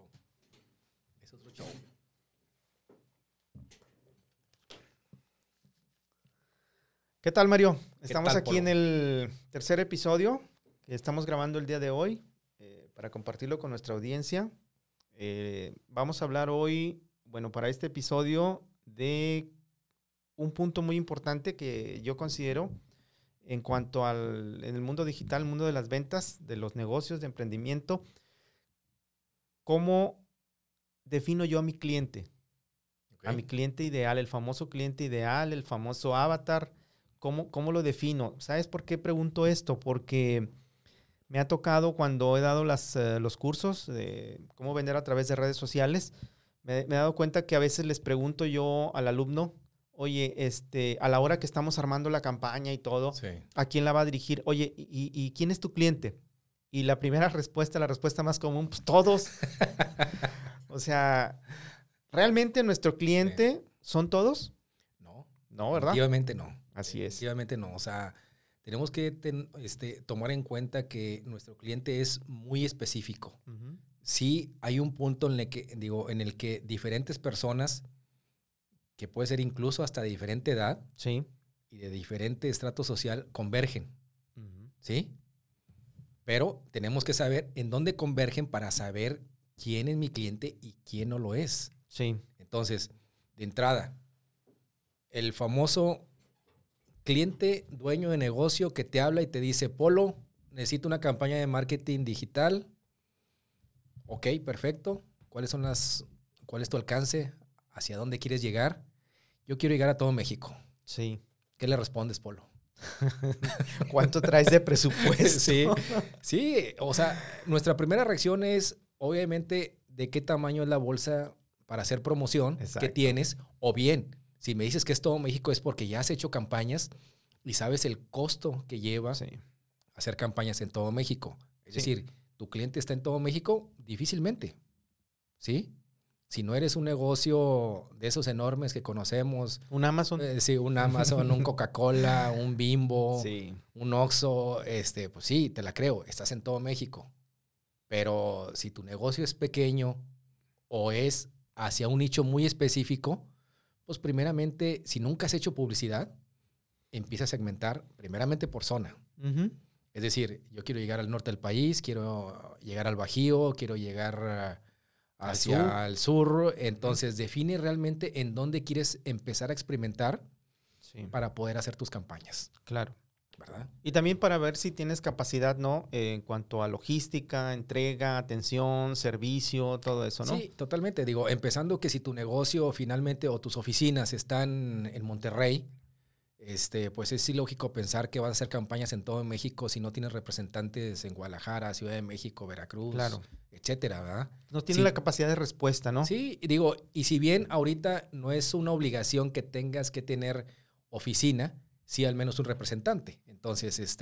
otro, show. ¿Qué tal, Mario? Estamos aquí en el tercer episodio que estamos grabando el día de hoy para compartirlo con nuestra audiencia. Vamos a hablar hoy, bueno, para este episodio de un punto muy importante que yo considero en cuanto al en el mundo digital, el mundo de las ventas, de los negocios, de emprendimiento. ¿Cómo defino yo a mi cliente? Okay. A mi cliente ideal, el famoso cliente ideal, el famoso avatar. ¿Cómo lo defino? ¿Sabes por qué pregunto esto? Porque me ha tocado cuando he dado los cursos de cómo vender a través de redes sociales, me he dado cuenta que a veces les pregunto yo al alumno, oye, a la hora que estamos armando la campaña y todo, sí, ¿a quién la va a dirigir? Oye, ¿y quién es tu cliente? Y la primera respuesta, la respuesta más común, pues todos. O sea, ¿realmente nuestro cliente son todos? No. No, ¿verdad? Efectivamente no. Así es. Efectivamente no, o sea, tenemos que tomar en cuenta que nuestro cliente es muy específico. Uh-huh. Sí, hay un punto en el que diferentes personas, que puede ser incluso hasta de diferente edad, sí, y de diferente estrato social, convergen, uh-huh, ¿sí? Pero tenemos que saber en dónde convergen para saber quién es mi cliente y quién no lo es. Sí. Entonces, de entrada, el famoso cliente dueño de negocio que te habla y te dice, Polo, necesito una campaña de marketing digital. Ok, perfecto. ¿Cuál es tu alcance? ¿Hacia dónde quieres llegar? Yo quiero llegar a todo México. Sí. ¿Qué le respondes, Polo? ¿Cuánto traes de presupuesto? Sí, o sea, nuestra primera reacción es, obviamente, de qué tamaño es la bolsa para hacer promoción. Exacto. Que tienes, o bien, si me dices que es todo México es porque ya has hecho campañas y sabes el costo que lleva, sí, hacer campañas en todo México. Es, sí, decir, tu cliente está en todo México difícilmente, ¿sí? Si no eres un negocio de esos enormes que conocemos. ¿Un Amazon? Sí, un Amazon, un Coca-Cola, un Bimbo, sí, un Oxxo. Pues sí, te la creo, estás en todo México. Pero si tu negocio es pequeño o es hacia un nicho muy específico, pues primeramente, si nunca has hecho publicidad, empieza a segmentar primeramente por zona. Uh-huh. Es decir, yo quiero llegar al norte del país, quiero llegar al Bajío, quiero llegar hacia el sur. Entonces, define realmente en dónde quieres empezar a experimentar, sí, para poder hacer tus campañas. Claro. ¿Verdad? Y también para ver si tienes capacidad, ¿no? En cuanto a logística, entrega, atención, servicio, todo eso, ¿no? Sí, totalmente. Digo, empezando que si tu negocio finalmente o tus oficinas están en Monterrey, pues es ilógico pensar que vas a hacer campañas en todo México si no tienes representantes en Guadalajara, Ciudad de México, Veracruz, claro, etcétera, ¿verdad? No tienes, sí, la capacidad de respuesta, ¿no? Sí, digo, y si bien ahorita no es una obligación que tengas que tener oficina, sí, al menos un representante. Entonces,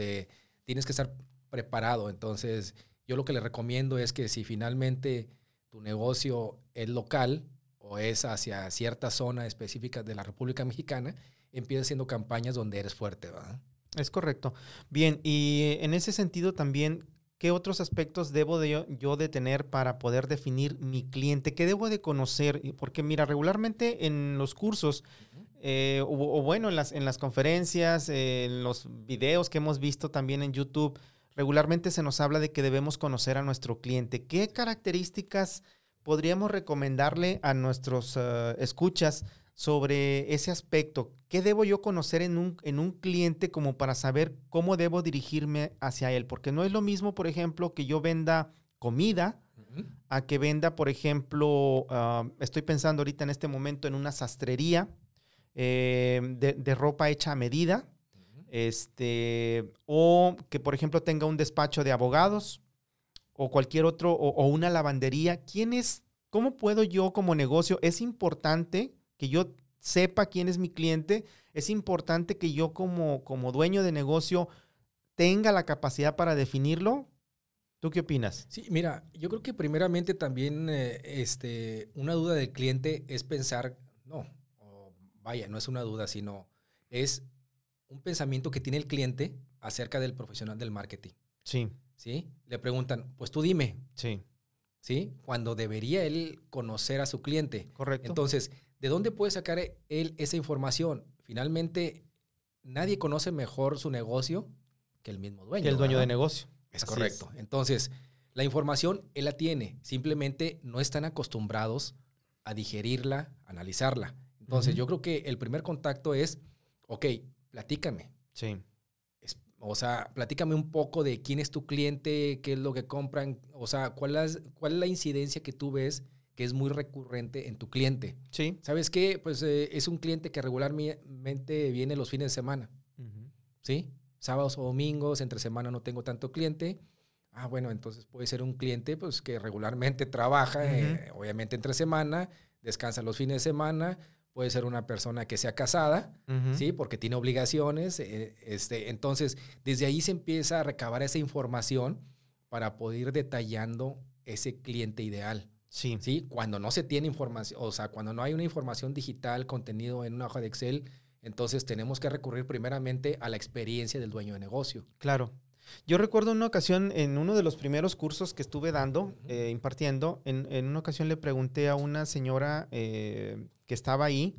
tienes que estar preparado. Entonces, yo lo que le recomiendo es que si finalmente tu negocio es local o es hacia cierta zona específica de la República Mexicana, empieces haciendo campañas donde eres fuerte, ¿verdad? Es correcto. Bien, y en ese sentido también, ¿qué otros aspectos debo de yo de tener para poder definir mi cliente? ¿Qué debo de conocer? Porque, mira, regularmente en los cursos, en las conferencias, en los videos que hemos visto también en YouTube, regularmente se nos habla de que debemos conocer a nuestro cliente. ¿Qué características podríamos recomendarle a nuestros escuchas sobre ese aspecto? ¿Qué debo yo conocer en un cliente como para saber cómo debo dirigirme hacia él? Porque no es lo mismo, por ejemplo, que yo venda comida a que venda, por ejemplo, estoy pensando ahorita en este momento en una sastrería, de ropa hecha a medida, o que por ejemplo tenga un despacho de abogados o cualquier otro, o una lavandería. ¿Cómo puedo yo como negocio? Es importante que yo sepa quién es mi cliente, es importante que yo como dueño de negocio tenga la capacidad para definirlo. ¿Tú qué opinas? Sí, mira, yo creo que primeramente también una duda del cliente es pensar, no es una duda, sino es un pensamiento que tiene el cliente acerca del profesional del marketing. Sí. ¿Sí? Le preguntan, pues tú dime. Sí. ¿sí? Cuando debería él conocer a su cliente. Correcto. Entonces, ¿de dónde puede sacar él esa información? Finalmente, nadie conoce mejor su negocio que el mismo dueño. Que el dueño, ¿verdad?, de negocio. Es así, correcto. Es. Entonces, la información él la tiene, simplemente no están acostumbrados a digerirla, a analizarla. Entonces, yo creo que el primer contacto es, ok, platícame. Sí. O sea, platícame un poco de quién es tu cliente, qué es lo que compran, o sea, cuál es la incidencia que tú ves que es muy recurrente en tu cliente. Sí. ¿Sabes qué? Pues es un cliente que regularmente viene los fines de semana, ¿sí? Sábados o domingos, entre semana no tengo tanto cliente. Ah, bueno, entonces puede ser un cliente pues que regularmente trabaja, obviamente entre semana, descansa los fines de semana. Puede ser una persona que sea casada, ¿sí? Porque tiene obligaciones. Entonces, desde ahí se empieza a recabar esa información para poder ir detallando ese cliente ideal. Sí. ¿Sí? Cuando no se tiene información, o sea, cuando no hay una información digital, contenido en una hoja de Excel, entonces tenemos que recurrir primeramente a la experiencia del dueño de negocio. Claro. Yo recuerdo una ocasión, en uno de los primeros cursos que estuve dando, impartiendo, en una ocasión le pregunté a una señora que estaba ahí,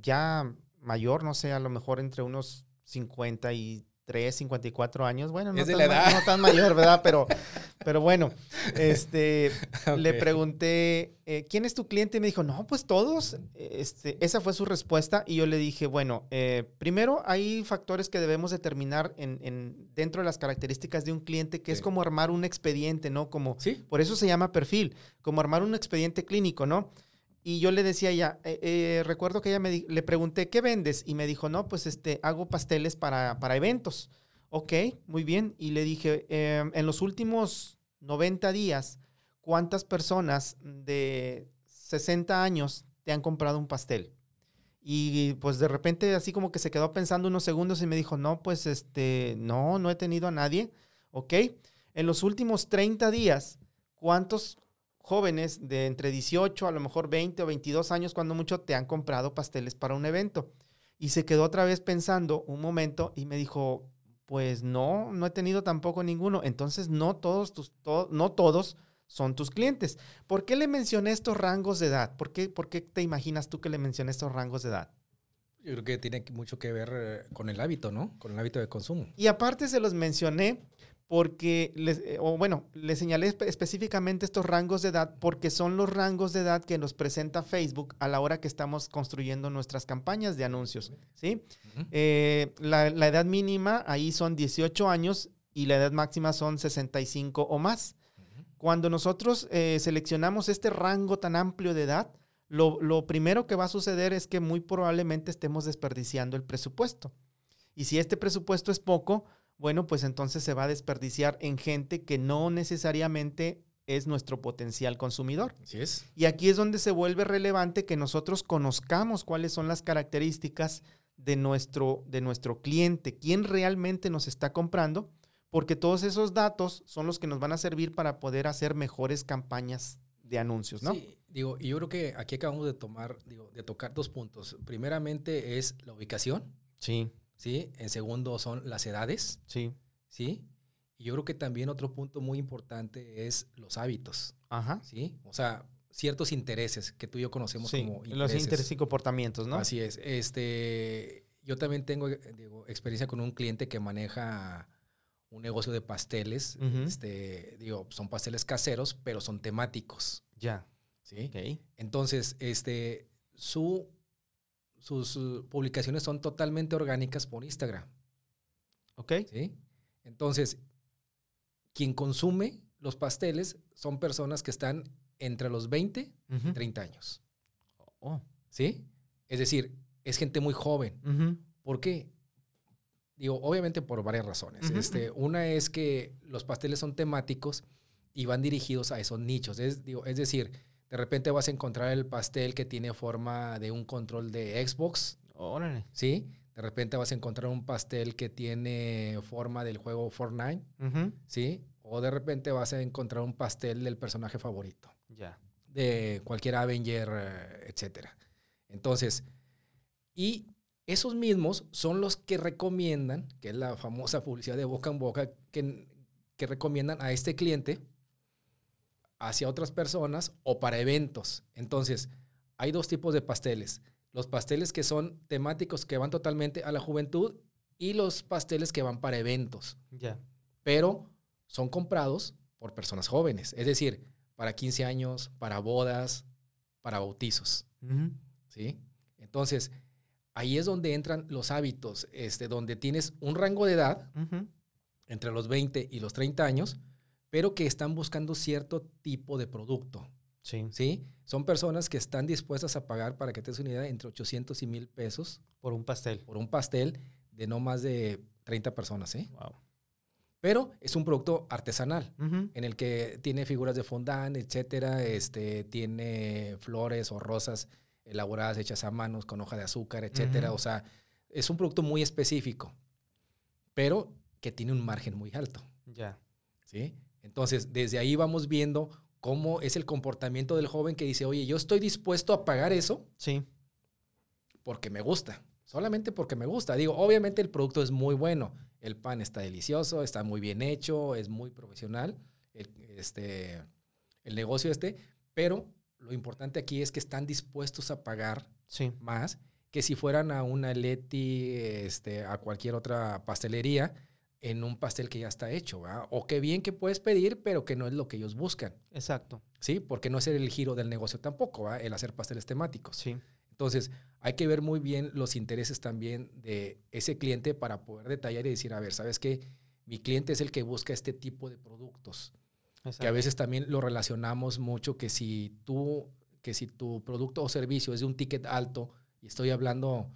ya mayor, no sé, a lo mejor entre unos 53, 54 años. Bueno, no, no tan mayor, ¿verdad? Pero bueno, okay. Le pregunté, ¿quién es tu cliente? Y me dijo, no, pues todos. Esa fue su respuesta. Y yo le dije, bueno, primero hay factores que debemos determinar dentro de las características de un cliente, que sí. Es como armar un expediente, ¿no? Como, ¿sí? Por eso se llama perfil, como armar un expediente clínico, ¿no? Y yo le decía a ella, recuerdo que ella le pregunté, ¿qué vendes? Y me dijo, no, pues hago pasteles para eventos. Ok, muy bien. Y le dije, en los últimos 90 días, ¿cuántas personas de 60 años te han comprado un pastel? Y pues de repente así como que se quedó pensando unos segundos y me dijo, no, pues no he tenido a nadie. Ok, en los últimos 30 días, ¿cuántos jóvenes de entre 18, a lo mejor 20 o 22 años, cuando mucho, te han comprado pasteles para un evento? Y se quedó otra vez pensando un momento y me dijo, pues no he tenido tampoco ninguno. Entonces no todos son tus clientes. ¿Por qué le mencioné estos rangos de edad? ¿Por qué te imaginas tú que le mencioné estos rangos de edad? Yo creo que tiene mucho que ver con el hábito, ¿no? Con el hábito de consumo. Y aparte se los mencioné porque, le señalé específicamente estos rangos de edad porque son los rangos de edad que nos presenta Facebook a la hora que estamos construyendo nuestras campañas de anuncios, ¿sí? La edad mínima ahí son 18 años y la edad máxima son 65 o más. Cuando nosotros seleccionamos este rango tan amplio de edad, lo primero que va a suceder es que muy probablemente estemos desperdiciando el presupuesto. Y si este presupuesto es poco, bueno, pues entonces se va a desperdiciar en gente que no necesariamente es nuestro potencial consumidor. Así es. Y aquí es donde se vuelve relevante que nosotros conozcamos cuáles son las características de nuestro cliente, quién realmente nos está comprando, porque todos esos datos son los que nos van a servir para poder hacer mejores campañas de anuncios, ¿no? Sí, y yo creo que aquí acabamos de tocar dos puntos. Primeramente es la ubicación. Sí. ¿Sí? En segundo son las edades. Sí. ¿Sí? Y yo creo que también otro punto muy importante es los hábitos. Ajá. ¿Sí? O sea, ciertos intereses que tú y yo conocemos, sí, como intereses. Los intereses y comportamientos, ¿no? Así es. Yo también tengo experiencia con un cliente que maneja un negocio de pasteles. Uh-huh. Son pasteles caseros, pero son temáticos. Ya. ¿Sí? Okay. Entonces, sus publicaciones son totalmente orgánicas por Instagram. Ok. ¿Sí? Entonces, quien consume los pasteles son personas que están entre los 20 y 30 años. Oh. ¿Sí? Es decir, es gente muy joven. Uh-huh. ¿Por qué? Obviamente por varias razones. Uh-huh. Una es que los pasteles son temáticos y van dirigidos a esos nichos. Es decir, de repente vas a encontrar el pastel que tiene forma de un control de Xbox. Órale. ¿Sí? De repente vas a encontrar un pastel que tiene forma del juego Fortnite. Uh-huh. ¿Sí? O de repente vas a encontrar un pastel del personaje favorito. Ya. Yeah. De cualquier Avenger, etcétera. Entonces, y esos mismos son los que recomiendan, que es la famosa publicidad de boca en boca, que recomiendan a este cliente hacia otras personas o para eventos. Entonces, hay dos tipos de pasteles. Los pasteles que son temáticos, que van totalmente a la juventud, y los pasteles que van para eventos. Ya. Pero son comprados por personas jóvenes. Es decir, para 15 años, para bodas, para bautizos. Uh-huh. ¿Sí? Entonces, ahí es donde entran los hábitos, donde tienes un rango de edad, uh-huh, entre los 20 y los 30 años, pero que están buscando cierto tipo de producto. Sí. ¿Sí? Son personas que están dispuestas a pagar, para que te des una idea, entre 800 y 1000 pesos. Por un pastel. Por un pastel de no más de 30 personas, ¿eh? Wow. Pero es un producto artesanal, uh-huh, en el que tiene figuras de fondant, etcétera, tiene flores o rosas elaboradas, hechas a manos, con hoja de azúcar, etcétera. Uh-huh. O sea, es un producto muy específico, pero que tiene un margen muy alto. Ya. ¿Sí? Entonces, desde ahí vamos viendo cómo es el comportamiento del joven que dice, oye, yo estoy dispuesto a pagar eso. Sí. Porque me gusta. Solamente porque me gusta. Digo, obviamente el producto es muy bueno. El pan está delicioso, está muy bien hecho, es muy profesional el negocio pero lo importante aquí es que están dispuestos a pagar, sí, más que si fueran a una Leti, a cualquier otra pastelería, en un pastel que ya está hecho, ¿verdad? O qué bien que puedes pedir, pero que no es lo que ellos buscan. Exacto. Sí, porque no es el giro del negocio tampoco, ¿verdad? El hacer pasteles temáticos. Sí. Entonces, hay que ver muy bien los intereses también de ese cliente para poder detallar y decir, a ver, ¿sabes qué? Mi cliente es el que busca este tipo de productos. Exacto. Que a veces también lo relacionamos mucho, que si tu producto o servicio es de un ticket alto, y estoy hablando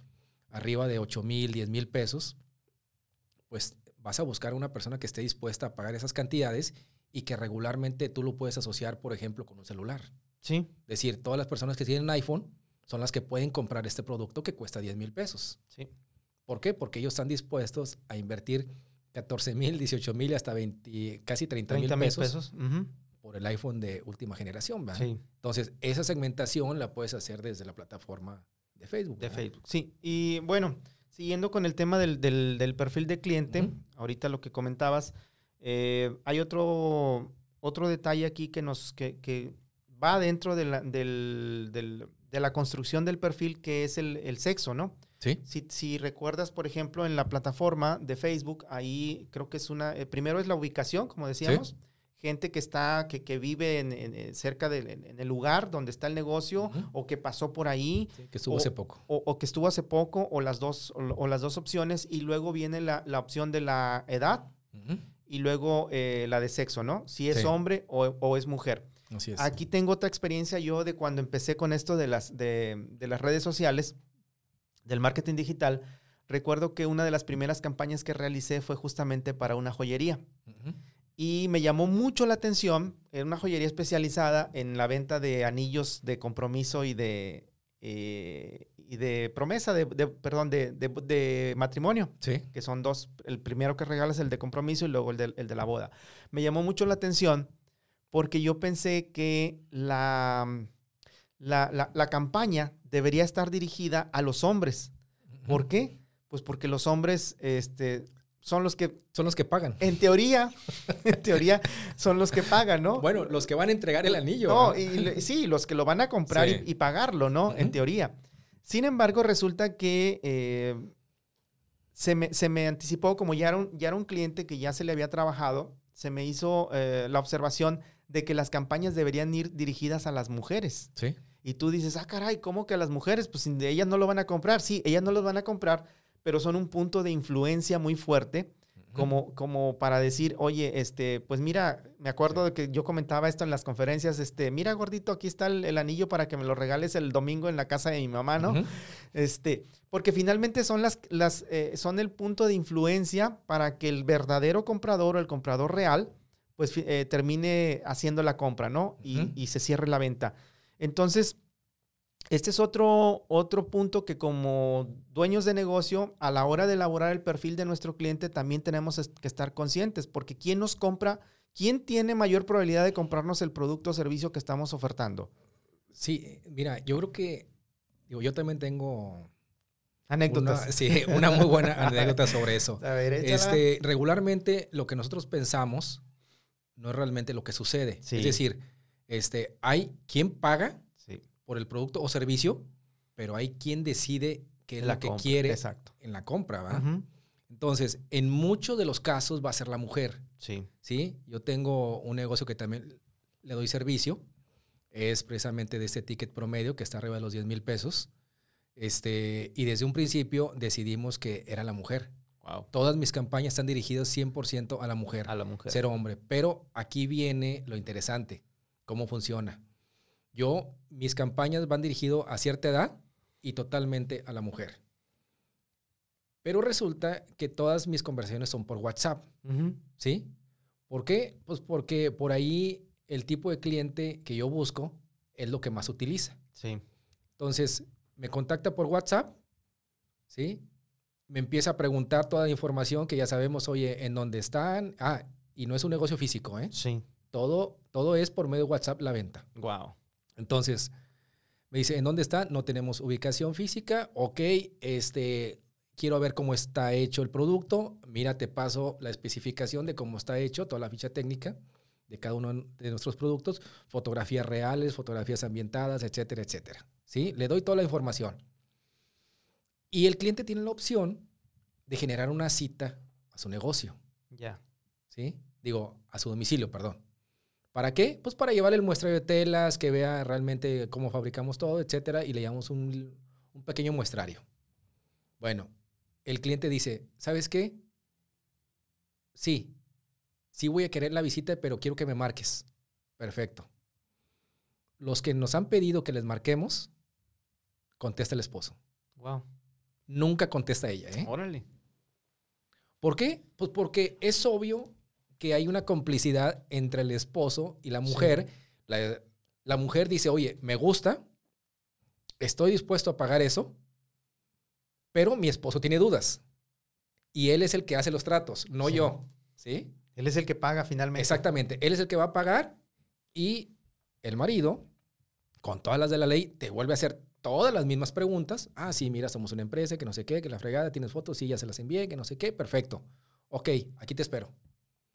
arriba de 8,000, 10,000 pesos, pues vas a buscar a una persona que esté dispuesta a pagar esas cantidades y que regularmente tú lo puedes asociar, por ejemplo, con un celular. Sí. Es decir, todas las personas que tienen un iPhone son las que pueden comprar este producto que cuesta 10,000 pesos. Sí. ¿Por qué? Porque ellos están dispuestos a invertir 14,000, 18,000, hasta 20, casi 30,000 pesos, uh-huh, por el iPhone de última generación, ¿verdad? Sí. Entonces, esa segmentación la puedes hacer desde la plataforma de Facebook. De, ¿verdad? Facebook, sí. Y bueno, siguiendo con el tema del perfil de cliente, uh-huh, ahorita lo que comentabas, hay otro detalle aquí que va dentro de la construcción del perfil, que es el sexo, ¿no? Sí. Si recuerdas, por ejemplo, en la plataforma de Facebook, ahí creo que es primero es la ubicación, como decíamos, sí, gente que está, que vive cerca en el lugar donde está el negocio, uh-huh, o que pasó por ahí. Sí, que estuvo hace poco. O que estuvo hace poco, o las dos opciones, y luego viene la opción de la edad, uh-huh, y luego la de sexo, ¿no? Si es, sí, hombre o es mujer. Así es. Aquí tengo otra experiencia yo de cuando empecé con esto de las redes sociales, del marketing digital. Recuerdo que una de las primeras campañas que realicé fue justamente para una joyería. Uh-huh. Y me llamó mucho la atención, era una joyería especializada en la venta de anillos de compromiso y de promesa, de matrimonio, ¿sí? Que son dos. El primero que regalas es el de compromiso y luego el de la boda. Me llamó mucho la atención porque yo pensé que la campaña debería estar dirigida a los hombres. ¿Por qué? Pues porque los hombres son los que pagan. En teoría son los que pagan, ¿no? Bueno, los que van a entregar el anillo. No, y sí, los que lo van a comprar, sí, y pagarlo, ¿no? Uh-huh. En teoría. Sin embargo, resulta que se me anticipó, como ya era un cliente que ya se le había trabajado, se me hizo la observación de que las campañas deberían ir dirigidas a las mujeres. Sí. Y tú dices, ah, caray, ¿cómo que a las mujeres? Pues ellas no lo van a comprar. Sí, ellas no los van a comprar, pero son un punto de influencia muy fuerte, uh-huh, como para decir, oye, pues mira, me acuerdo, sí, de que yo comentaba esto en las conferencias, mira, gordito, aquí está el anillo para que me lo regales el domingo en la casa de mi mamá, ¿no? Uh-huh. Porque finalmente son son el punto de influencia para que el verdadero comprador o el comprador real, pues termine haciendo la compra, ¿no? Uh-huh. Y se cierre la venta. Entonces, este es otro punto que como dueños de negocio, a la hora de elaborar el perfil de nuestro cliente, también tenemos que estar conscientes, porque ¿quién nos compra? ¿Quién tiene mayor probabilidad de comprarnos el producto o servicio que estamos ofertando? Sí, mira, yo creo que, yo también tengo anécdotas. Una muy buena anécdota sobre eso. A ver, regularmente lo que nosotros pensamos no es realmente lo que sucede. Sí. Es decir, Hay quien paga por el producto o servicio, pero hay quien decide qué es lo que quiere en la compra, ¿verdad? Uh-huh. Entonces, en muchos de los casos va a ser la mujer. Sí. ¿Sí? Yo tengo un negocio que también le doy servicio. Es precisamente de este ticket promedio que está arriba de los 10 mil pesos. Y desde un principio decidimos que era la mujer. Wow. Todas mis campañas están dirigidas 100% a la mujer. A la mujer. Ser hombre. Pero aquí viene lo interesante. ¿Cómo funciona? Mis campañas van dirigidas a cierta edad y totalmente a la mujer. Pero resulta que todas mis conversaciones son por WhatsApp, uh-huh. ¿sí? ¿Por qué? Pues porque por ahí el tipo de cliente que yo busco es lo que más utiliza. Sí. Entonces, me contacta por WhatsApp, ¿sí? Me empieza a preguntar toda la información que ya sabemos, oye, ¿en dónde están? Ah, y no es un negocio físico, ¿eh? Sí. Todo es por medio de WhatsApp la venta. Wow. Entonces, me dice, ¿en dónde está? No tenemos ubicación física. Ok, quiero ver cómo está hecho el producto. Mira, te paso la especificación de cómo está hecho, toda la ficha técnica de cada uno de nuestros productos, fotografías reales, fotografías ambientadas, etcétera, etcétera. ¿Sí? Le doy toda la información. Y el cliente tiene la opción de generar una cita a su negocio. Ya. Yeah. ¿Sí? Digo, a su domicilio, perdón. ¿Para qué? Pues para llevar el muestrario de telas, que vea realmente cómo fabricamos todo, etcétera, y le llevamos un pequeño muestrario. Bueno, el cliente dice, ¿sabes qué? Sí voy a querer la visita, pero quiero que me marques. Perfecto. Los que nos han pedido que les marquemos, contesta el esposo. Wow. Nunca contesta ella, ¿eh? Órale. ¿Por qué? Pues porque es obvio que hay una complicidad entre el esposo y la mujer. Sí. La mujer dice, oye, me gusta, estoy dispuesto a pagar eso, pero mi esposo tiene dudas. Y él es el que hace los tratos, no yo. ¿Sí? Él es el que paga finalmente. Exactamente. Él es el que va a pagar y el marido, con todas las de la ley, te vuelve a hacer todas las mismas preguntas. Ah, sí, mira, somos una empresa, que no sé qué, que la fregada, tienes fotos, sí, ya se las envié, que no sé qué, perfecto. Ok, aquí te espero.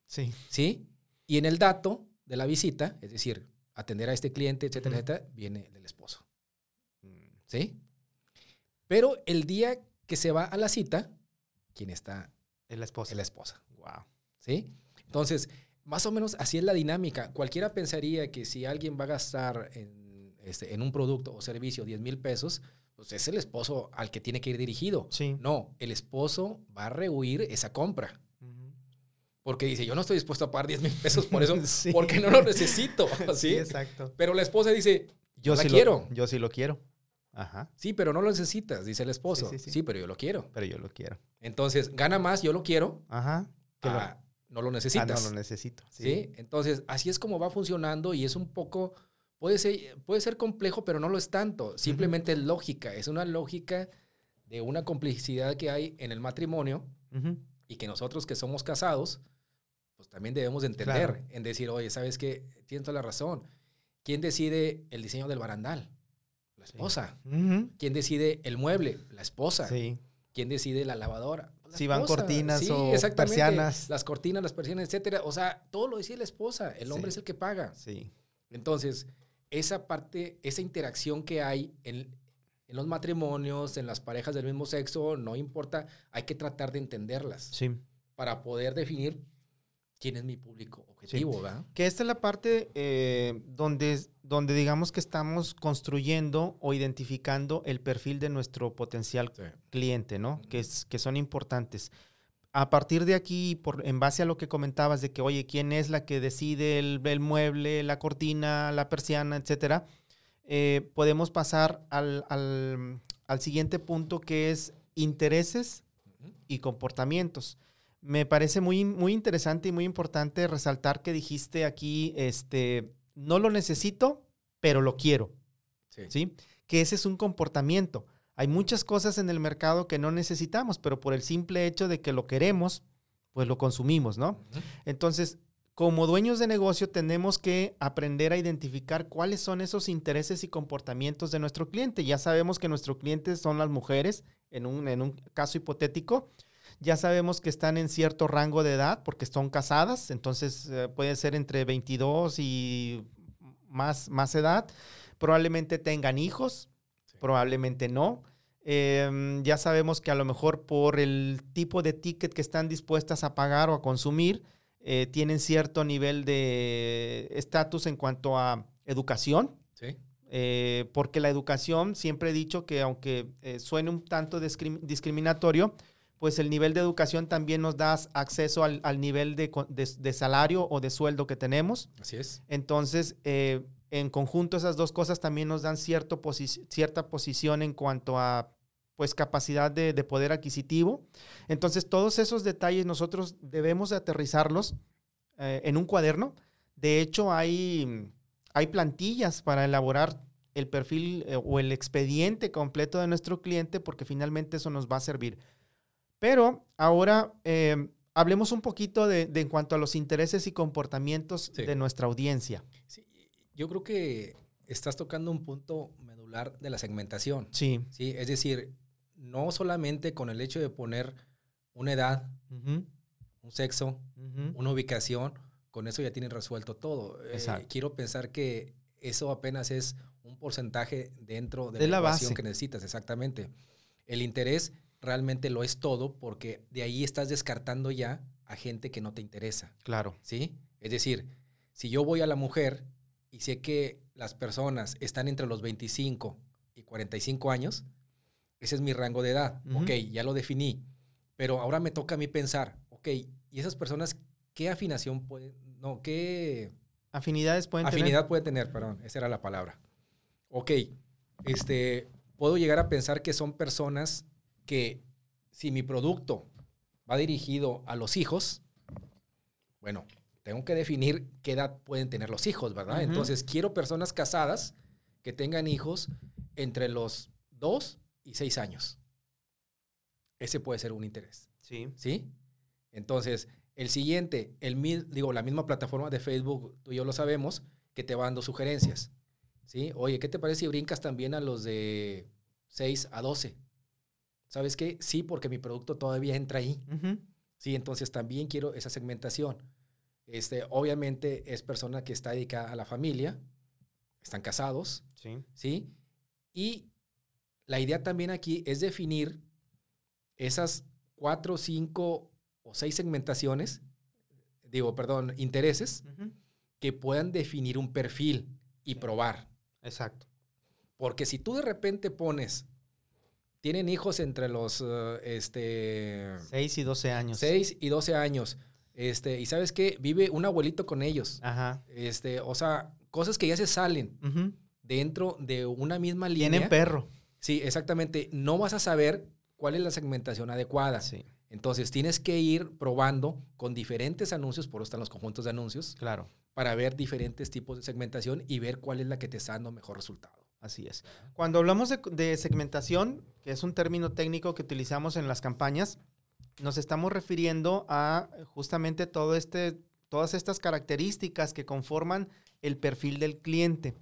Sí. ¿Sí? Y en el dato de la visita, es decir, atender a este cliente, etcétera, uh-huh. etcétera, viene el del esposo. ¿Sí? Pero el día que se va a la cita, ¿quién está? Es la esposa. Es la esposa. Wow. ¿Sí? Entonces, más o menos así es la dinámica. Cualquiera pensaría que si alguien va a gastar en un producto o servicio 10 mil pesos, pues es el esposo al que tiene que ir dirigido. Sí. No, el esposo va a rehuir esa compra. Porque dice, yo no estoy dispuesto a pagar 10 mil pesos por eso, sí. porque no lo necesito. ¿Sí? Sí, exacto. Pero la esposa dice, yo sí la quiero. Yo sí lo quiero. Ajá. Sí, pero no lo necesitas, dice el esposo. Sí, pero yo lo quiero. Pero yo lo quiero. Entonces, gana más, yo lo quiero. Ajá. No lo necesitas. No lo necesito. Sí. ¿Sí? Entonces, así es como va funcionando y es un poco, puede ser complejo, pero no lo es tanto. Simplemente uh-huh. es lógica. Es una lógica de una complicidad que hay en el matrimonio uh-huh. y que nosotros que somos casados, pues también debemos de entender claro. en decir, oye, ¿sabes qué? Tienes toda la razón. ¿Quién decide el diseño del barandal? La esposa. Sí. Uh-huh. ¿Quién decide el mueble? La esposa. Sí. ¿Quién decide la lavadora? La si esposa. Van cortinas sí, o persianas. Las cortinas, las persianas, etcétera. O sea, todo lo decide la esposa. El hombre sí. es el que paga. Sí. Entonces, esa parte, esa interacción que hay en los matrimonios, en las parejas del mismo sexo, no importa, hay que tratar de entenderlas. Sí. Para poder definir quién es mi público objetivo, sí. ¿verdad? Que esta es la parte donde digamos que estamos construyendo o identificando el perfil de nuestro potencial sí. cliente, ¿no? Mm-hmm. Que son importantes. A partir de aquí, en base a lo que comentabas de que, oye, ¿quién es la que decide el mueble, la cortina, la persiana, etcétera? Podemos pasar al siguiente punto que es intereses mm-hmm. y comportamientos. Me parece muy, muy interesante y muy importante resaltar que dijiste aquí, no lo necesito, pero lo quiero, sí. ¿sí? Que ese es un comportamiento. Hay muchas cosas en el mercado que no necesitamos, pero por el simple hecho de que lo queremos, pues lo consumimos, ¿no? Uh-huh. Entonces, como dueños de negocio, tenemos que aprender a identificar cuáles son esos intereses y comportamientos de nuestro cliente. Ya sabemos que nuestros clientes son las mujeres, en un caso hipotético. Ya sabemos que están en cierto rango de edad porque son casadas, entonces puede ser entre 22 y más edad, probablemente tengan hijos, sí, probablemente no. Ya sabemos que a lo mejor por el tipo de ticket que están dispuestas a pagar o a consumir, tienen cierto nivel de estatus en cuanto a educación. Sí. Porque la educación, siempre he dicho que aunque suene un tanto discriminatorio, pues el nivel de educación también nos da acceso al nivel de salario o de sueldo que tenemos. Así es. Entonces, en conjunto esas dos cosas también nos dan cierta posición en cuanto a pues capacidad de poder adquisitivo. Entonces, todos esos detalles nosotros debemos de aterrizarlos en un cuaderno. De hecho, hay plantillas para elaborar el perfil o el expediente completo de nuestro cliente, porque finalmente eso nos va a servir. Pero ahora hablemos un poquito de en cuanto a los intereses y comportamientos, sí, de nuestra audiencia. Sí, yo creo que estás tocando un punto medular de la segmentación. Sí. Sí, es decir, no solamente con el hecho de poner una edad, uh-huh, un sexo, uh-huh, una ubicación, con eso ya tienen resuelto todo. Quiero pensar que eso apenas es un porcentaje dentro de la ecuación que necesitas, exactamente. El interés realmente lo es todo, porque de ahí estás descartando ya a gente que no te interesa. Claro. ¿Sí? Es decir, si yo voy a la mujer y sé que las personas están entre los 25 y 45 años, ese es mi rango de edad. Uh-huh. Ok, ya lo definí. Pero ahora me toca a mí pensar, ok, ¿y esas personas qué afinación pueden...? No, ¿qué...? Afinidades pueden tener. Afinidad puede tener, perdón. Esa era la palabra. Ok, puedo llegar a pensar que son personas que si mi producto va dirigido a los hijos, bueno, tengo que definir qué edad pueden tener los hijos, ¿verdad? Uh-huh. Entonces, quiero personas casadas que tengan hijos entre los 2 y 6 años. Ese puede ser un interés. Sí. ¿Sí? Entonces, el siguiente, la misma plataforma de Facebook, tú y yo lo sabemos, que te va dando sugerencias. ¿Sí? Oye, ¿qué te parece si brincas también a los de 6 a 12? ¿Sabes qué? Sí, porque mi producto todavía entra ahí. Uh-huh. Sí, entonces también quiero esa segmentación. Obviamente es persona que está dedicada a la familia, están casados, sí, ¿sí? Y la idea también aquí es definir esas 4, 5 o 6 segmentaciones, intereses, uh-huh, que puedan definir un perfil y probar. Exacto. Porque si tú de repente pones... Tienen hijos entre los 6 y 12 años. 6 y 12 años. Y ¿sabes qué? Vive un abuelito con ellos. Ajá. O sea, cosas que ya se salen, uh-huh, dentro de una misma línea. Tienen perro. Sí, exactamente. No vas a saber cuál es la segmentación adecuada. Sí. Entonces, tienes que ir probando con diferentes anuncios, por eso están los conjuntos de anuncios. Claro. Para ver diferentes tipos de segmentación y ver cuál es la que te está dando mejor resultado. Así es. Cuando hablamos de segmentación, que es un término técnico que utilizamos en las campañas, nos estamos refiriendo a justamente todas estas características que conforman el perfil del cliente,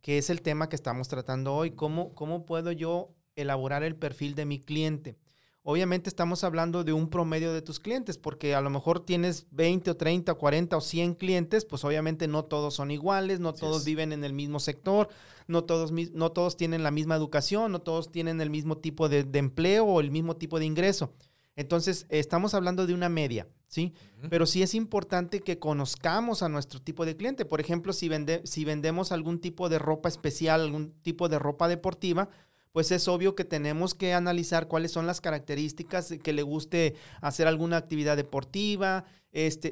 que es el tema que estamos tratando hoy. ¿Cómo puedo yo elaborar el perfil de mi cliente? Obviamente estamos hablando de un promedio de tus clientes, porque a lo mejor tienes 20 o 30 o 40 o 100 clientes, pues obviamente no todos son iguales, no todos viven en el mismo sector, no todos tienen la misma educación, no todos tienen el mismo tipo de empleo o el mismo tipo de ingreso. Entonces, estamos hablando de una media, ¿sí? Uh-huh. Pero sí es importante que conozcamos a nuestro tipo de cliente. Por ejemplo, si vendemos algún tipo de ropa especial, algún tipo de ropa deportiva, pues es obvio que tenemos que analizar cuáles son las características, que le guste hacer alguna actividad deportiva,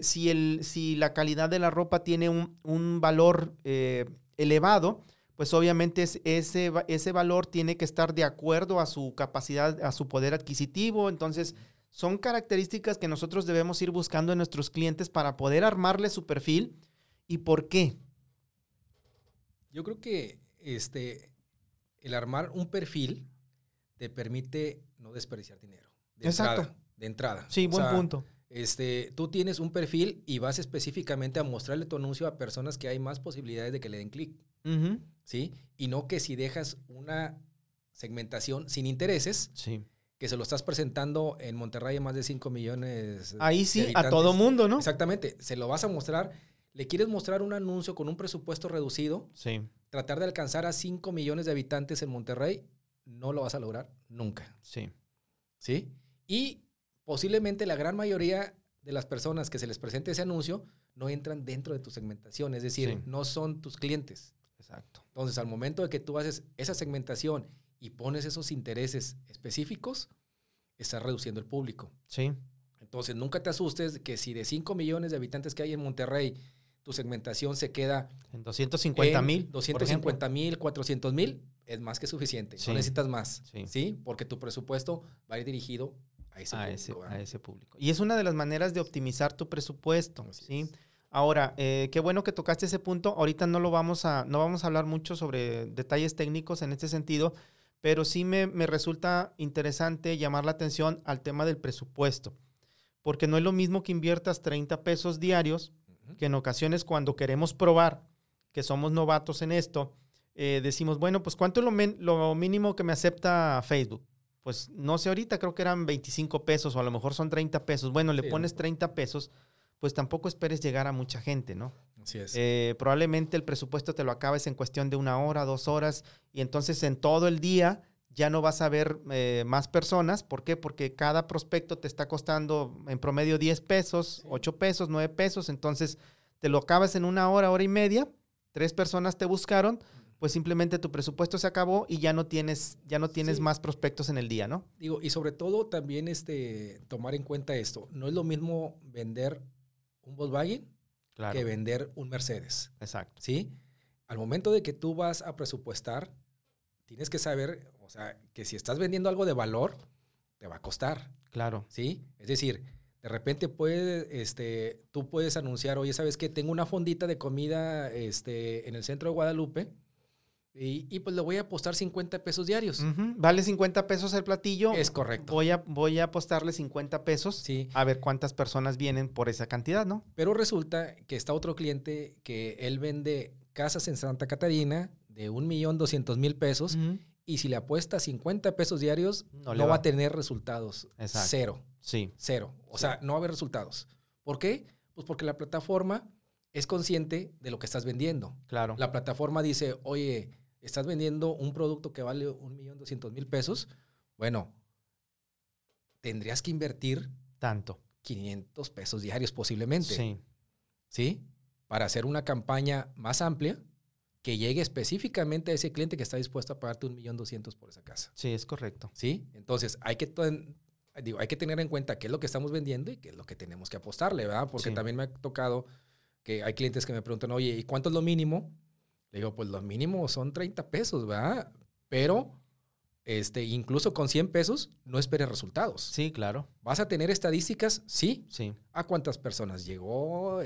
si la calidad de la ropa tiene un valor elevado, pues obviamente ese valor tiene que estar de acuerdo a su capacidad, a su poder adquisitivo. Entonces, son características que nosotros debemos ir buscando en nuestros clientes para poder armarle su perfil. ¿Y por qué? Yo creo que el armar un perfil te permite no desperdiciar dinero. Exacto. De entrada. Sí, buen punto. Tú tienes un perfil y vas específicamente a mostrarle tu anuncio a personas que hay más posibilidades de que le den clic. Uh-huh. ¿Sí? Y no que si dejas una segmentación sin intereses, sí, que se lo estás presentando en Monterrey a más de 5 millones de habitantes. Ahí sí, a todo mundo, ¿no? Exactamente. Se lo vas a mostrar. le quieres mostrar un anuncio con un presupuesto reducido, sí, tratar de alcanzar a 5 millones de habitantes en Monterrey, no lo vas a lograr nunca. Sí. ¿Sí? Y posiblemente la gran mayoría de las personas que se les presente ese anuncio no entran dentro de tu segmentación, es decir, sí, no son tus clientes. Exacto. Entonces, al momento de que tú haces esa segmentación y pones esos intereses específicos, estás reduciendo el público. Sí. Entonces, nunca te asustes que si de 5 millones de habitantes que hay en Monterrey, tu segmentación se queda en 250,000. 250,000, 400,000 es más que suficiente. Sí. No necesitas más, sí, ¿sí? Porque tu presupuesto va a ir dirigido a ese público. Y es una de las maneras de optimizar tu presupuesto, ¿sí? Ahora, qué bueno que tocaste ese punto. Ahorita no vamos a hablar mucho sobre detalles técnicos en este sentido, pero sí me resulta interesante llamar la atención al tema del presupuesto, porque no es lo mismo que inviertas 30 pesos diarios, que en ocasiones cuando queremos probar que somos novatos en esto, decimos, bueno, pues ¿cuánto es lo mínimo que me acepta Facebook? Pues no sé, ahorita creo que eran 25 pesos o a lo mejor son 30 pesos. Bueno, le pones 30 pesos, pues tampoco esperes llegar a mucha gente, ¿no? Así es. Probablemente el presupuesto te lo acabes en cuestión de 1 hora, 2 horas, y entonces en todo el día ya no vas a ver más personas. ¿Por qué? Porque cada prospecto te está costando en promedio 10 pesos, 8 pesos, 9 pesos. Entonces te lo acabas en 1 hora, hora y media, 3 personas te buscaron, pues simplemente tu presupuesto se acabó y ya no tienes sí, más prospectos en el día, ¿no? Digo, y sobre todo también tomar en cuenta esto. No es lo mismo vender un Volkswagen, claro, que vender un Mercedes. Exacto. ¿Sí? Al momento de que tú vas a presupuestar, tienes que saber, o sea, que si estás vendiendo algo de valor, te va a costar. Claro. ¿Sí? Es decir, de repente tú puedes anunciar, oye, ¿sabes qué? Tengo una fondita de comida en el centro de Guadalupe, y pues le voy a apostar 50 pesos diarios. Uh-huh. Vale 50 pesos el platillo. Es correcto. Voy a apostarle 50 pesos. Sí. A ver cuántas personas vienen por esa cantidad, ¿no? Pero resulta que está otro cliente que él vende casas en Santa Catarina de 1,200,000 pesos. Uh-huh. Y si le apuesta 50 pesos diarios, no va a tener resultados. Exacto. Cero. Sí. Cero. O sea, no va a haber resultados. ¿Por qué? Pues porque la plataforma es consciente de lo que estás vendiendo. Claro. La plataforma dice, oye, estás vendiendo un producto que vale 1,200,000 pesos, bueno, tendrías que invertir tanto, 500 pesos diarios posiblemente, sí, ¿sí? Para hacer una campaña más amplia que llegue específicamente a ese cliente que está dispuesto a pagarte 1,200,000 por esa casa. Sí, es correcto. Sí, entonces hay que tener en cuenta qué es lo que estamos vendiendo y qué es lo que tenemos que apostarle, ¿verdad? Porque sí, también me ha tocado que hay clientes que me preguntan, oye, ¿y cuánto es lo mínimo? Le digo, pues lo mínimo son 30 pesos, ¿verdad? Pero incluso con 100 pesos no esperes resultados. Sí, claro. ¿Vas a tener estadísticas? Sí. Sí. ¿A cuántas personas llegó?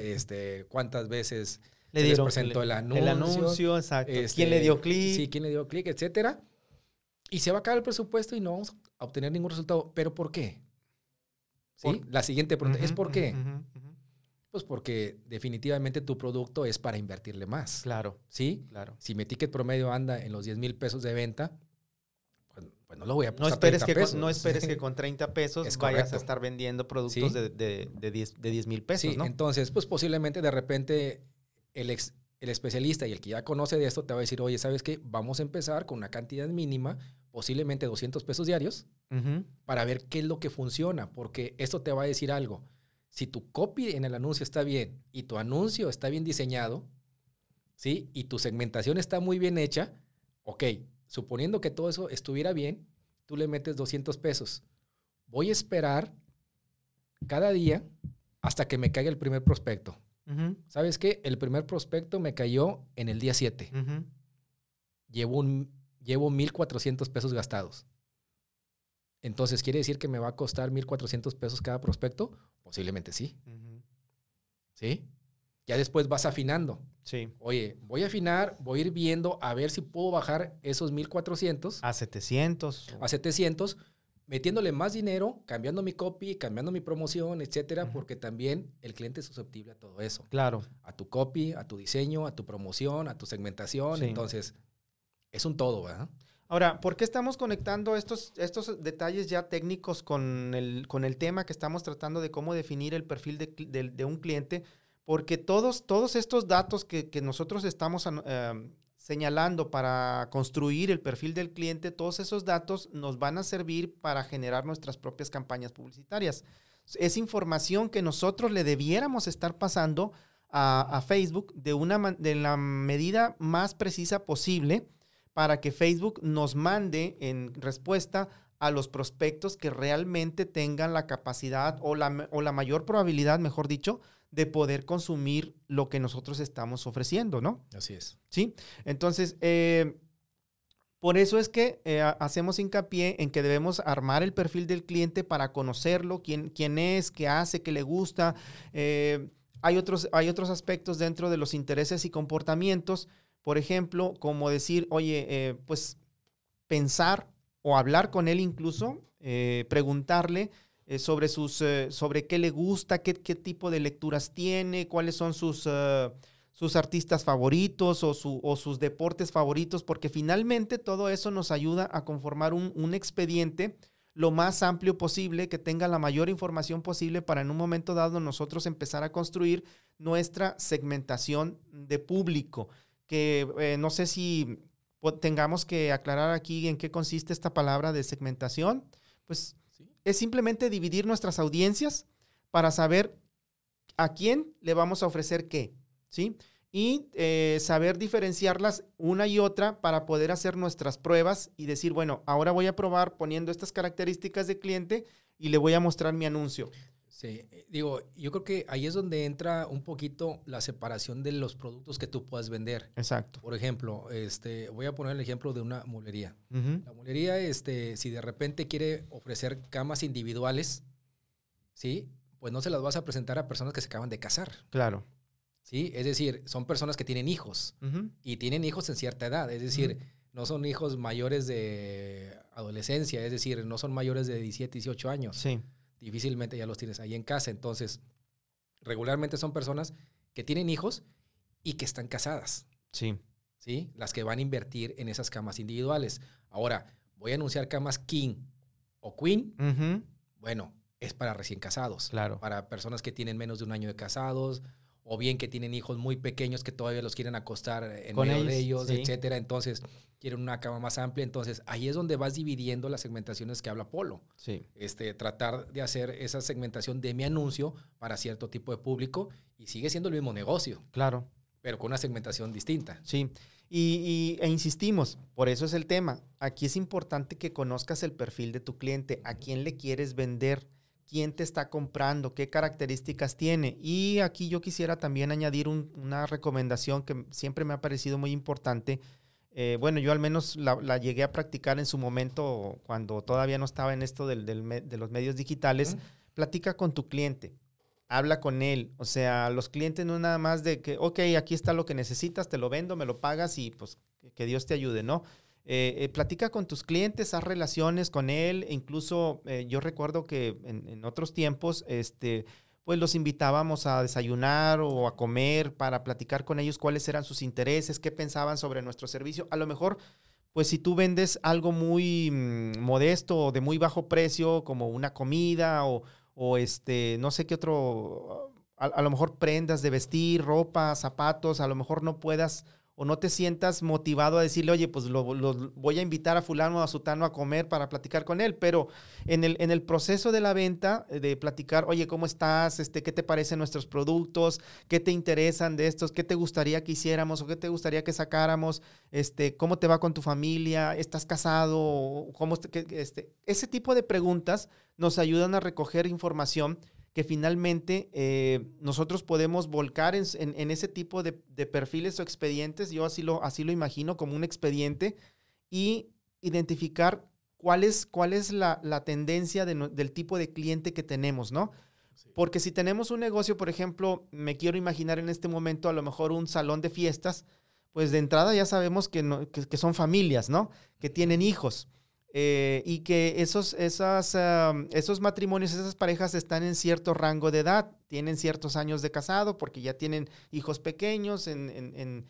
¿Cuántas veces les presentó el anuncio? El anuncio, exacto. ¿Quién le dio clic? Sí, ¿quién le dio clic? Etcétera. Y se va a acabar el presupuesto y no vamos a obtener ningún resultado. ¿Pero por qué? ¿Sí? La siguiente pregunta es ¿por qué? Pues porque definitivamente tu producto es para invertirle más. Claro. ¿Sí? Claro. Si mi ticket promedio anda en los 10,000 pesos de venta, pues no lo voy a apostar. No esperes que con 30 pesos vayas a estar vendiendo productos, ¿sí?, de 10,000 pesos, sí, ¿no? Entonces, pues posiblemente de repente el especialista y el que ya conoce de esto te va a decir, oye, ¿sabes qué? Vamos a empezar con una cantidad mínima, posiblemente 200 pesos diarios, para ver qué es lo que funciona, porque esto te va a decir algo. Si tu copy en el anuncio está bien y tu anuncio está bien diseñado, ¿sí?, y tu segmentación está muy bien hecha, ok, suponiendo que todo eso estuviera bien, tú le metes 200 pesos. Voy a esperar cada día hasta que me caiga el primer prospecto. Uh-huh. ¿Sabes qué? El primer prospecto me cayó en el día 7. Uh-huh. Llevo 1,400 pesos gastados. Entonces, ¿quiere decir que me va a costar 1,400 pesos cada prospecto? Posiblemente sí. Uh-huh. ¿Sí? Ya después vas afinando. Sí. Oye, voy a afinar, voy a ir viendo a ver si puedo bajar esos 1,400. A 700. A 700, metiéndole más dinero, cambiando mi copy, cambiando mi promoción, etcétera, uh-huh, porque también el cliente es susceptible a todo eso. Claro. A tu copy, a tu diseño, a tu promoción, a tu segmentación. Sí. Entonces, es un todo, ¿verdad? Ahora, ¿por qué estamos conectando estos detalles ya técnicos con el tema que estamos tratando de cómo definir el perfil de un cliente? Porque todos estos datos que nosotros estamos señalando para construir el perfil del cliente, todos esos datos nos van a servir para generar nuestras propias campañas publicitarias. Es información que nosotros le debiéramos estar pasando a Facebook de la medida más precisa posible para que Facebook nos mande en respuesta a los prospectos que realmente tengan la capacidad o la mayor probabilidad, mejor dicho, de poder consumir lo que nosotros estamos ofreciendo, ¿no? Así es. Sí, entonces, por eso es que hacemos hincapié en que debemos armar el perfil del cliente para conocerlo, quién es, qué hace, qué le gusta. Hay otros aspectos dentro de los intereses y comportamientos, por ejemplo, como decir, oye, pues pensar o hablar con él incluso, preguntarle sobre qué le gusta, qué tipo de lecturas tiene, cuáles son sus artistas favoritos o sus deportes favoritos, porque finalmente todo eso nos ayuda a conformar un expediente lo más amplio posible, que tenga la mayor información posible para en un momento dado nosotros empezar a construir nuestra segmentación de público, que no sé si tengamos que aclarar aquí en qué consiste esta palabra de segmentación, pues ¿sí? Es simplemente dividir nuestras audiencias para saber a quién le vamos a ofrecer qué, ¿sí? Y saber diferenciarlas una y otra para poder hacer nuestras pruebas y decir, bueno, ahora voy a probar poniendo estas características de cliente y le voy a mostrar mi anuncio. Sí, digo, yo creo que ahí es donde entra un poquito la separación de los productos que tú puedas vender. Exacto. Por ejemplo, voy a poner el ejemplo de una mueblería. Uh-huh. La mueblería, si de repente quiere ofrecer camas individuales, ¿sí? Pues no se las vas a presentar a personas que se acaban de casar. Claro. ¿Sí? Es decir, son personas que tienen hijos, uh-huh, y tienen hijos en cierta edad, es decir, uh-huh, no son hijos mayores de adolescencia, es decir, no son mayores de 17, 18 años. Sí. Difícilmente ya los tienes ahí en casa. Entonces, regularmente son personas que tienen hijos y que están casadas. Sí. ¿Sí? Las que van a invertir en esas camas individuales. Ahora, voy a anunciar camas king o queen. Uh-huh. Bueno, es para recién casados. Claro. Para personas que tienen menos de un año de casados, o bien que tienen hijos muy pequeños que todavía los quieren acostar en medio de ellos, sí, etcétera. Entonces, quieren una cama más amplia. Entonces, ahí es donde vas dividiendo las segmentaciones que habla Polo. Sí. Tratar de hacer esa segmentación de mi anuncio para cierto tipo de público, y sigue siendo el mismo negocio. Claro. Pero con una segmentación distinta. Sí. E insistimos, por eso es el tema. Aquí es importante que conozcas el perfil de tu cliente, a quién le quieres vender, quién te está comprando, qué características tiene. Y aquí yo quisiera también añadir una recomendación que siempre me ha parecido muy importante. Bueno, yo al menos la llegué a practicar en su momento cuando todavía no estaba en esto de los medios digitales. Uh-huh. Platica con tu cliente, habla con él. O sea, los clientes no es nada más de que, ok, aquí está lo que necesitas, te lo vendo, me lo pagas y pues que Dios te ayude, ¿no? Platica con tus clientes, haz relaciones con él. Incluso yo recuerdo que en otros tiempos pues los invitábamos a desayunar o a comer para platicar con ellos cuáles eran sus intereses, qué pensaban sobre nuestro servicio. A lo mejor, pues si tú vendes algo muy modesto o de muy bajo precio, como una comida o no sé qué otro, a lo mejor prendas de vestir, ropa, zapatos, a lo mejor no puedas o no te sientas motivado a decirle, oye, pues lo voy a invitar a fulano o a sutano a comer para platicar con él, pero en el proceso de la venta, de platicar, oye, ¿cómo estás? ¿Qué te parecen nuestros productos? ¿Qué te interesan de estos? ¿Qué te gustaría que hiciéramos o qué te gustaría que sacáramos? ¿Cómo te va con tu familia? ¿Estás casado? ¿Cómo ese tipo de preguntas nos ayudan a recoger información que finalmente nosotros podemos volcar en ese tipo de perfiles o expedientes. Yo así lo imagino, como un expediente, y identificar cuál es la tendencia del tipo de cliente que tenemos, ¿no? Sí. Porque si tenemos un negocio, por ejemplo, me quiero imaginar en este momento a lo mejor un salón de fiestas, pues de entrada ya sabemos que son familias, ¿no? Que tienen hijos. Y que esos matrimonios, esas parejas están en cierto rango de edad, tienen ciertos años de casado porque ya tienen hijos pequeños en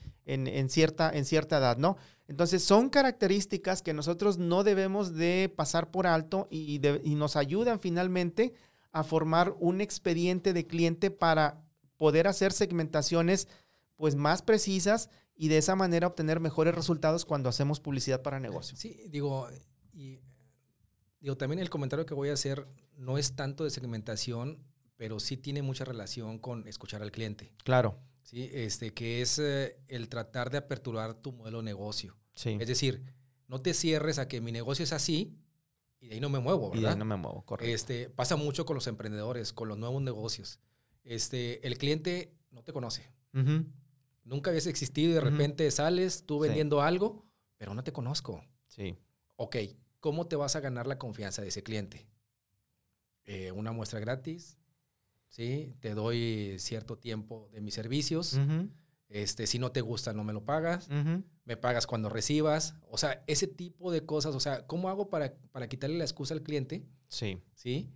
cierta edad, ¿no? Entonces, son características que nosotros no debemos de pasar por alto y nos ayudan finalmente a formar un expediente de cliente para poder hacer segmentaciones pues más precisas y de esa manera obtener mejores resultados cuando hacemos publicidad para negocio. Sí, digo, también el comentario que voy a hacer no es tanto de segmentación, pero sí tiene mucha relación con escuchar al cliente. Claro. Sí, que es el tratar de aperturar tu modelo de negocio. Sí. Es decir, no te cierres a que mi negocio es así y de ahí no me muevo, ¿verdad? Y de ahí no me muevo, correcto. Pasa mucho con los emprendedores, con los nuevos negocios. El cliente no te conoce. Uh-huh. Nunca habías existido y de repente sales tú vendiendo algo, pero no te conozco. Sí. Ok, ¿cómo te vas a ganar la confianza de ese cliente? Una muestra gratis, ¿sí? Te doy cierto tiempo de mis servicios. Uh-huh. Si no te gusta, no me lo pagas. Uh-huh. Me pagas cuando recibas. O sea, ese tipo de cosas. O sea, ¿cómo hago para quitarle la excusa al cliente? Sí. ¿Sí?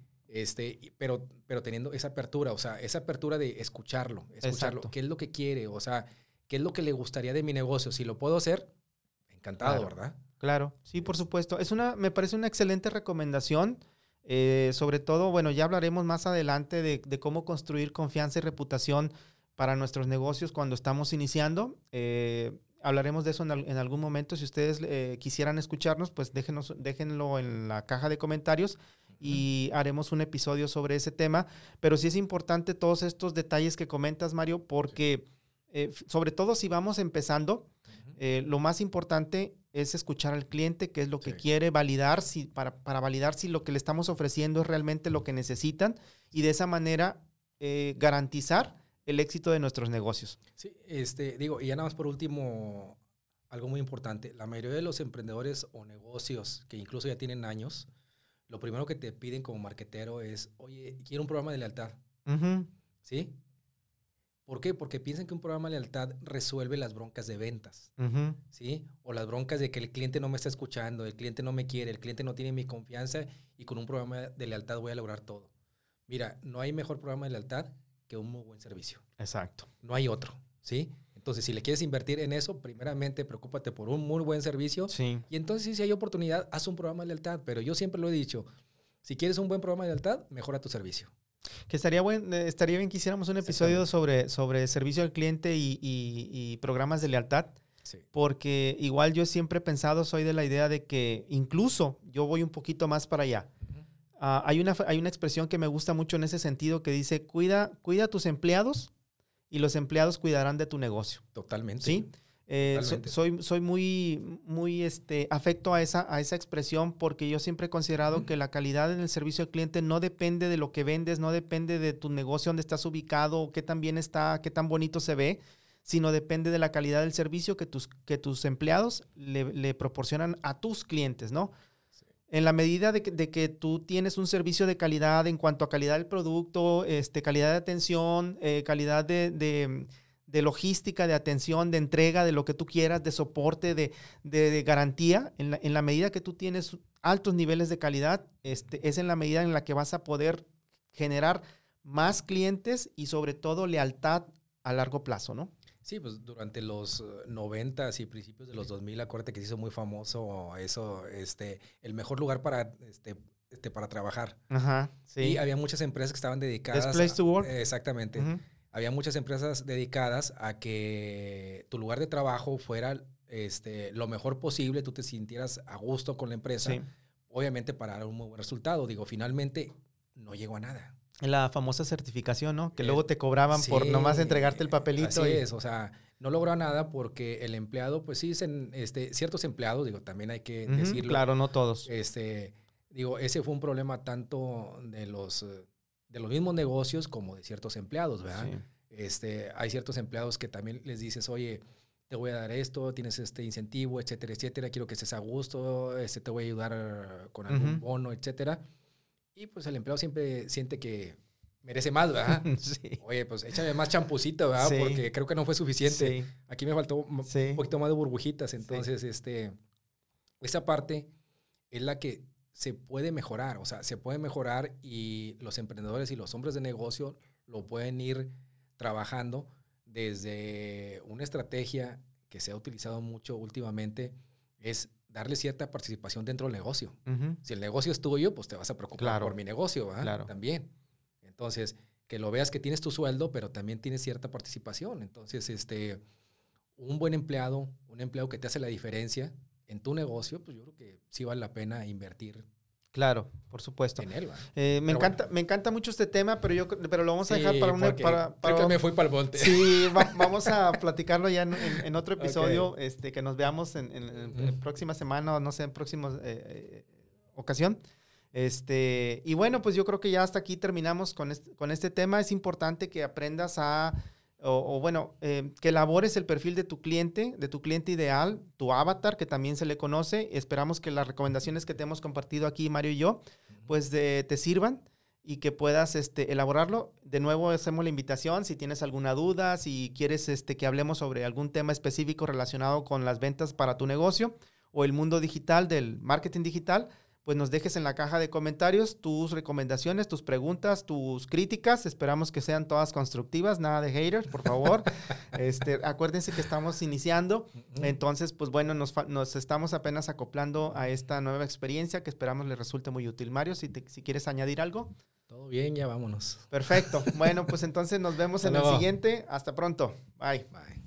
Pero teniendo esa apertura, o sea, esa apertura de escucharlo. Exacto. ¿Qué es lo que quiere? O sea, ¿qué es lo que le gustaría de mi negocio? Si lo puedo hacer, encantado, claro, ¿verdad? Claro, sí, por supuesto. Me parece una excelente recomendación. Sobre todo, bueno, ya hablaremos más adelante de cómo construir confianza y reputación para nuestros negocios cuando estamos iniciando. Hablaremos de eso en algún momento. Si ustedes quisieran escucharnos, pues déjenlo en la caja de comentarios. Y haremos un episodio sobre ese tema, pero sí es importante todos estos detalles que comentas, Mario, porque sobre todo si vamos empezando, lo más importante es escuchar al cliente, qué es lo que quiere, validar para validar si lo que le estamos ofreciendo es realmente lo que necesitan y de esa manera garantizar el éxito de nuestros negocios. Sí, y ya nada más por último, algo muy importante, la mayoría de los emprendedores o negocios que incluso ya tienen años, lo primero que te piden como marketero es, oye, quiero un programa de lealtad. Uh-huh. ¿Sí? ¿Por qué? Porque piensan que un programa de lealtad resuelve las broncas de ventas. Uh-huh. ¿Sí? O las broncas de que el cliente no me está escuchando, el cliente no me quiere, el cliente no tiene mi confianza y con un programa de lealtad voy a lograr todo. Mira, no hay mejor programa de lealtad que un muy buen servicio. Exacto. No hay otro. ¿Sí? Entonces, si le quieres invertir en eso, primeramente preocúpate por un muy buen servicio. Sí. Y entonces, si hay oportunidad, haz un programa de lealtad. Pero yo siempre lo he dicho, si quieres un buen programa de lealtad, mejora tu servicio. Que estaría bien que hiciéramos un episodio sobre servicio al cliente y programas de lealtad. Sí. Porque igual yo siempre he pensado, soy de la idea de que incluso yo voy un poquito más para allá. Uh-huh. Hay una expresión que me gusta mucho en ese sentido que dice, cuida a tus empleados y los empleados cuidarán de tu negocio. Totalmente. ¿Sí? Totalmente. Soy muy, muy afecto a esa expresión porque yo siempre he considerado que la calidad en el servicio al cliente no depende de lo que vendes, no depende de tu negocio, dónde estás ubicado, qué tan bien está, qué tan bonito se ve, sino depende de la calidad del servicio que tus empleados le proporcionan a tus clientes, ¿no? En la medida de que tú tienes un servicio de calidad en cuanto a calidad del producto, calidad de atención, calidad de logística, de atención, de entrega, de lo que tú quieras, de soporte, de garantía, en la medida que tú tienes altos niveles de calidad, es en la medida en la que vas a poder generar más clientes y sobre todo lealtad a largo plazo, ¿no? Sí, pues durante los 90s y principios de los 2000, acuérdate que se hizo muy famoso eso, el mejor lugar para trabajar. Ajá, sí. Y había muchas empresas que estaban dedicadas... Best place to work. Exactamente. Uh-huh. Había muchas empresas dedicadas a que tu lugar de trabajo fuera lo mejor posible, tú te sintieras a gusto con la empresa. Sí. Obviamente para dar un muy buen resultado. Digo, finalmente no llegó a nada. La famosa certificación, ¿no? Que luego te cobraban por nomás entregarte el papelito. Así es, o sea, no logró nada porque el empleado, pues sí, ciertos empleados, digo, también hay que decirlo. Claro, no todos. Ese fue un problema tanto de los mismos negocios como de ciertos empleados, ¿verdad? Sí. Hay ciertos empleados que también les dices, oye, te voy a dar esto, tienes este incentivo, etcétera, etcétera, quiero que estés a gusto, te voy a ayudar con algún bono, etcétera. Y pues el empleado siempre siente que merece más, ¿verdad? Sí. Oye, pues échame más champucito, ¿verdad? Sí. Porque creo que no fue suficiente. Sí. Aquí me faltó un poquito más de burbujitas. Entonces, esa parte es la que se puede mejorar. O sea, se puede mejorar y los emprendedores y los hombres de negocio lo pueden ir trabajando desde una estrategia que se ha utilizado mucho últimamente, es darle cierta participación dentro del negocio. Uh-huh. Si el negocio es tuyo, pues te vas a preocupar por mi negocio, ¿verdad? Claro. También. Entonces, que lo veas que tienes tu sueldo, pero también tienes cierta participación. Entonces, un buen empleado, un empleado que te hace la diferencia en tu negocio, pues yo creo que sí vale la pena invertir. Claro, por supuesto. En él, me encanta mucho este tema, pero lo vamos a dejar para una... Creo que me fui para el volteo. Sí, vamos a platicarlo ya en otro episodio, okay. Que nos veamos en próxima semana o no sé, en próxima ocasión. Y bueno, pues yo creo que ya hasta aquí terminamos con este tema. Es importante que aprendas que elabores el perfil de tu cliente ideal, tu avatar, que también se le conoce. Esperamos que las recomendaciones que te hemos compartido aquí, Mario y yo, pues te sirvan y que puedas elaborarlo. De nuevo, hacemos la invitación. Si tienes alguna duda, si quieres que hablemos sobre algún tema específico relacionado con las ventas para tu negocio o el mundo digital, del marketing digital, pues nos dejes en la caja de comentarios tus recomendaciones, tus preguntas, tus críticas. Esperamos que sean todas constructivas, nada de haters, por favor. Acuérdense que estamos iniciando. Entonces, pues bueno, nos estamos apenas acoplando a esta nueva experiencia que esperamos les resulte muy útil. Mario, si quieres añadir algo. Todo bien, ya vámonos. Perfecto. Bueno, pues entonces nos vemos en el siguiente. Hasta pronto. Bye. Bye.